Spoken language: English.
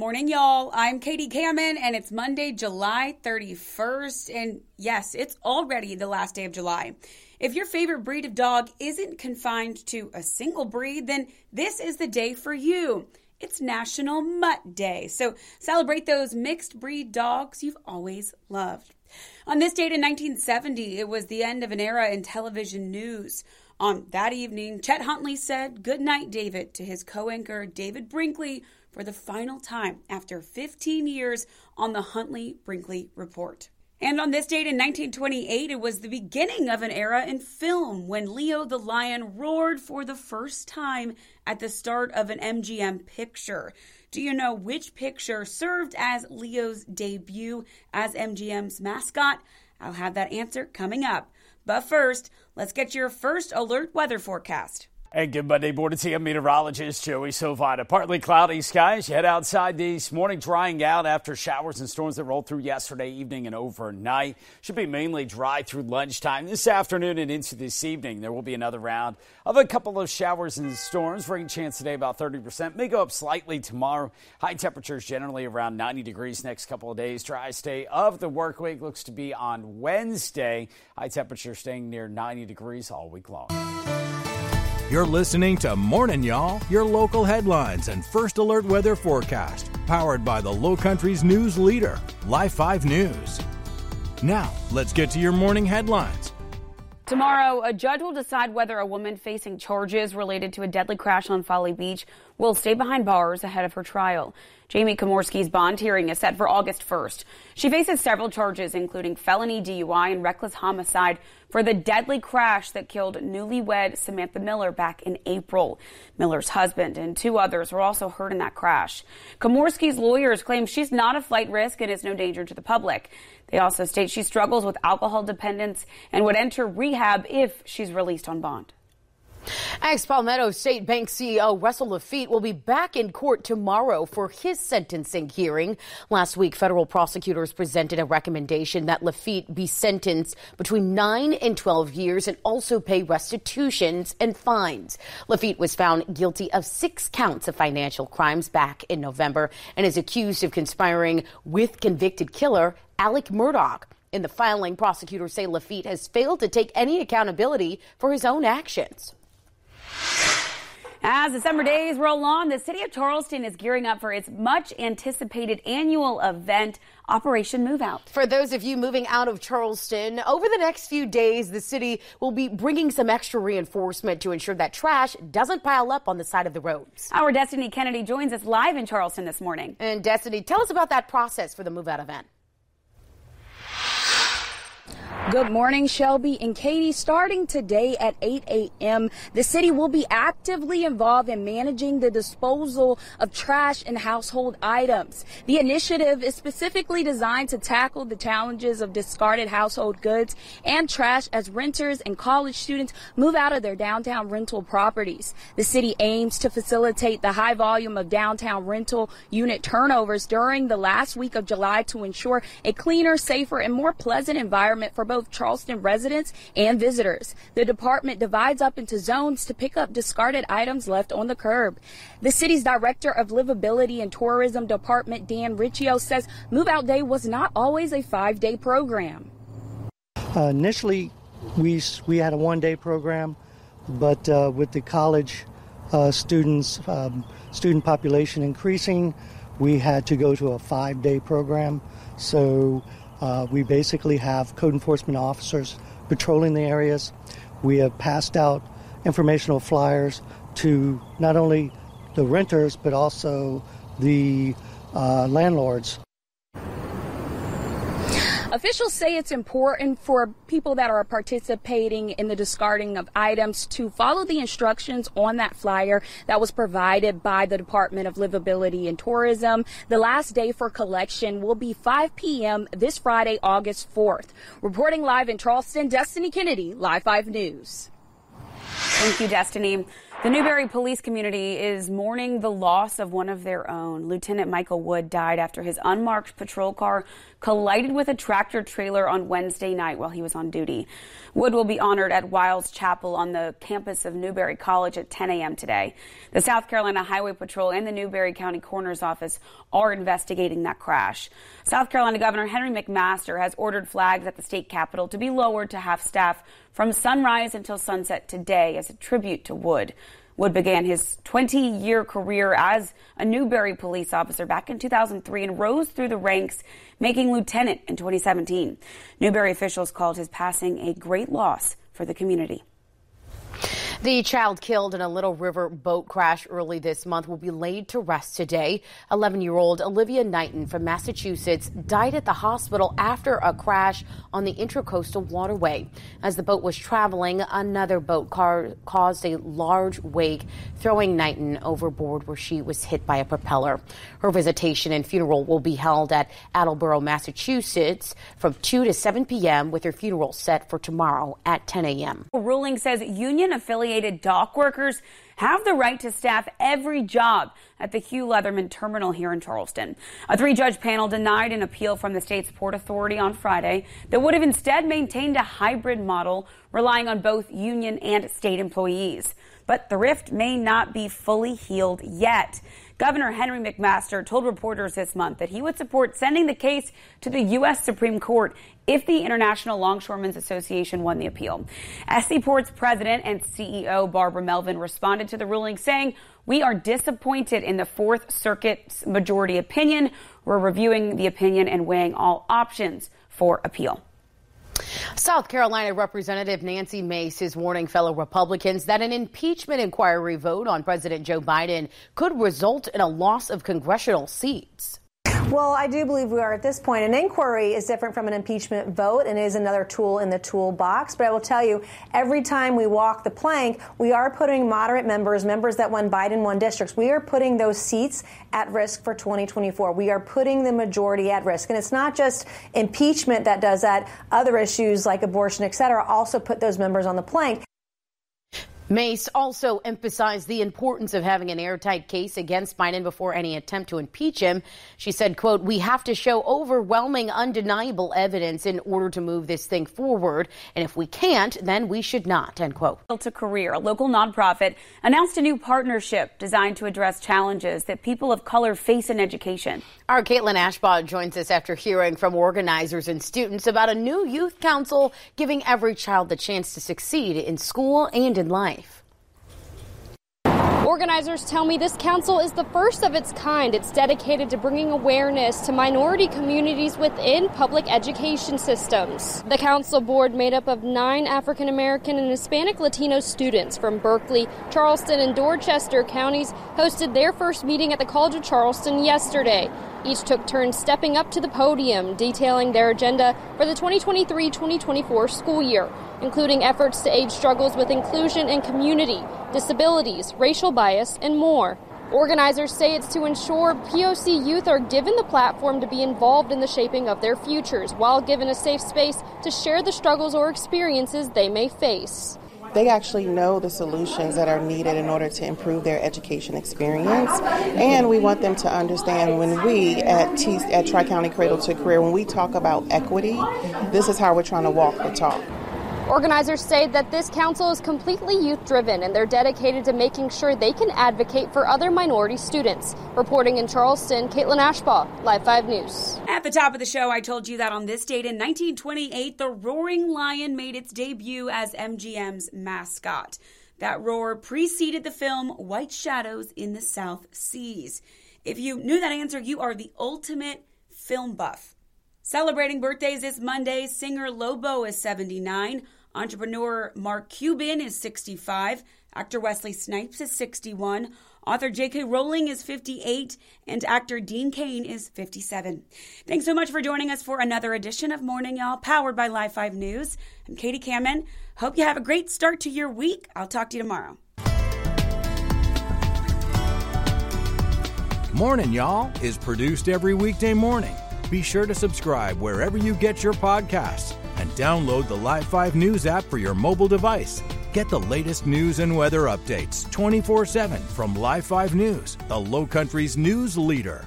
Morning, y'all. I'm Katie Kamen, and it's Monday, July 31st, and yes, it's already the last day of July. If your favorite breed of dog isn't confined to a single breed, then this is the day for you. It's National Mutt Day, so celebrate those mixed breed dogs you've always loved. On this date in 1970, it was the end of an era in television news. On that evening, Chet Huntley said goodnight, David, to his co-anchor David Brinkley, for the final time after 15 years on the Huntley-Brinkley Report. And on this date in 1928, it was the beginning of an era in film when Leo the Lion roared for the first time at the start of an MGM picture. Do you know which picture served as Leo's debut as MGM's mascot? I'll have that answer coming up. But first, let's get your first alert weather forecast. And good Monday morning to you, meteorologist Joey Silvada. Partly cloudy skies. You head outside this morning, drying out after showers and storms that rolled through yesterday evening and overnight. Should be mainly dry through lunchtime this afternoon and into this evening. There will be another round of a couple of showers and storms. Rain chance today about 30%. May go up slightly tomorrow. High temperatures generally around 90 degrees next couple of days. Dry stay of the work week looks to be on Wednesday. High temperature staying near 90 degrees all week long. You're listening to Morning Y'all, your local headlines and first alert weather forecast, powered by the Lowcountry's news leader, Live 5 News. Now, let's get to your morning headlines. Tomorrow, a judge will decide whether a woman facing charges related to a deadly crash on Folly Beach will stay behind bars ahead of her trial. Jamie Komorski's bond hearing is set for August 1st. She faces several charges, including felony DUI and reckless homicide for the deadly crash that killed newlywed Samantha Miller back in April. Miller's husband and two others were also hurt in that crash. Komorski's lawyers claim she's not a flight risk and is no danger to the public. They also state she struggles with alcohol dependence and would enter rehab if she's released on bond. Ex-Palmetto State Bank CEO Russell Laffitte will be back in court tomorrow for his sentencing hearing. Last week, federal prosecutors presented a recommendation that Laffitte be sentenced between 9 and 12 years and also pay restitutions and fines. Laffitte was found guilty of 6 counts of financial crimes back in November and is accused of conspiring with convicted killer Alec Murdoch. In the filing, prosecutors say Laffitte has failed to take any accountability for his own actions. As the summer days roll on, the city of Charleston is gearing up for its much-anticipated annual event, Operation Move Out. For those of you moving out of Charleston, over the next few days, the city will be bringing some extra reinforcement to ensure that trash doesn't pile up on the side of the roads. Our Destiny Kennedy joins us live in Charleston this morning. And Destiny, tell us about that process for the Move Out event. Good morning, Shelby and Katie. Starting today at 8 a.m., the city will be actively involved in managing the disposal of trash and household items. The initiative is specifically designed to tackle the challenges of discarded household goods and trash as renters and college students move out of their downtown rental properties. The city aims to facilitate the high volume of downtown rental unit turnovers during the last week of July to ensure a cleaner, safer, and more pleasant environment for both Charleston residents and visitors. The department divides up into zones to pick up discarded items left on the curb. The city's director of livability and tourism department, Dan Riccio, says Move Out Day was not always a 5-day program. Initially, we had a 1-day program, but with the college students, student population increasing, we had to go to a 5-day program. So we basically have code enforcement officers patrolling the areas. We have passed out informational flyers to not only the renters, but also the landlords. Officials say it's important for people that are participating in the discarding of items to follow the instructions on that flyer that was provided by the Department of Livability and Tourism. The last day for collection will be 5 p.m. this Friday, August 4th. Reporting live in Charleston, Destiny Kennedy, Live 5 News. Thank you, Destiny. The Newberry Police community is mourning the loss of one of their own. Lieutenant Michael Wood died after his unmarked patrol car collided with a tractor trailer on Wednesday night while he was on duty. Wood will be honored at Wiles Chapel on the campus of Newberry College at 10 a.m. today. The South Carolina Highway Patrol and the Newberry County Coroner's Office are investigating that crash. South Carolina Governor Henry McMaster has ordered flags at the state capitol to be lowered to half staff from sunrise until sunset today as a tribute to Wood. Wood began his 20-year career as a Newberry police officer back in 2003 and rose through the ranks, making lieutenant in 2017. Newberry officials called his passing a great loss for the community. The child killed in a Little River boat crash early this month will be laid to rest today. 11-year-old Olivia Knighton from Massachusetts died at the hospital after a crash on the Intracoastal Waterway. As the boat was traveling, another boat caused a large wake, throwing Knighton overboard where she was hit by a propeller. Her visitation and funeral will be held at Attleboro, Massachusetts from 2 to 7 p.m. with her funeral set for tomorrow at 10 a.m. The ruling says union affiliates dock workers have the right to staff every job at the Hugh Leatherman terminal here in Charleston. A three-judge panel denied an appeal from the state's Port Authority on Friday that would have instead maintained a hybrid model relying on both union and state employees. But the rift may not be fully healed yet. Governor Henry McMaster told reporters this month that he would support sending the case to the U.S. Supreme Court if the International Longshoremen's Association won the appeal. SC Port's president and CEO Barbara Melvin responded to the ruling, saying, "We are disappointed in the Fourth Circuit's majority opinion. We're reviewing the opinion and weighing all options for appeal." South Carolina Representative Nancy Mace is warning fellow Republicans that an impeachment inquiry vote on President Joe Biden could result in a loss of congressional seats. Well, I do believe we are at this point. An inquiry is different from an impeachment vote and is another tool in the toolbox. But I will tell you, every time we walk the plank, we are putting moderate members, members that won Biden won districts, we are putting those seats at risk for 2024. We are putting the majority at risk. And it's not just impeachment that does that. Other issues like abortion, et cetera, also put those members on the plank. Mace also emphasized the importance of having an airtight case against Biden before any attempt to impeach him. She said, quote, "We have to show overwhelming, undeniable evidence in order to move this thing forward. And if we can't, then we should not," end quote. To Career, a local nonprofit, announced a new partnership designed to address challenges that people of color face in education. Our Caitlin Ashbaugh joins us after hearing from organizers and students about a new youth council giving every child the chance to succeed in school and in life. Organizers tell me this council is the first of its kind. It's dedicated to bringing awareness to minority communities within public education systems. The council board, made up of 9 African-American and Hispanic Latino students from Berkeley, Charleston, and Dorchester counties, hosted their first meeting at the College of Charleston yesterday. Each took turns stepping up to the podium, detailing their agenda for the 2023-2024 school year, including efforts to aid struggles with inclusion and community, disabilities, racial bias, and more. Organizers say it's to ensure POC youth are given the platform to be involved in the shaping of their futures, while given a safe space to share the struggles or experiences they may face. They actually know the solutions that are needed in order to improve their education experience. And we want them to understand when we at Tri-County Cradle to Career, when we talk about equity, this is how we're trying to walk the talk. Organizers say that this council is completely youth-driven, and they're dedicated to making sure they can advocate for other minority students. Reporting in Charleston, Caitlin Ashbaugh, Live 5 News. At the top of the show, I told you that on this date in 1928, the Roaring Lion made its debut as MGM's mascot. That roar preceded the film White Shadows in the South Seas. If you knew that answer, you are the ultimate film buff. Celebrating birthdays this Monday, singer Lobo is 79. Entrepreneur Mark Cuban is 65, actor Wesley Snipes is 61, author J.K. Rowling is 58, and actor Dean Cain is 57. Thanks so much for joining us for another edition of Morning Y'all, powered by Live 5 News. I'm Katie Kamen. Hope you have a great start to your week. I'll talk to you tomorrow. Morning Y'all is produced every weekday morning. Be sure to subscribe wherever you get your podcasts and download the Live 5 News app for your mobile device. Get the latest news and weather updates 24/7 from Live 5 News, the Lowcountry's news leader.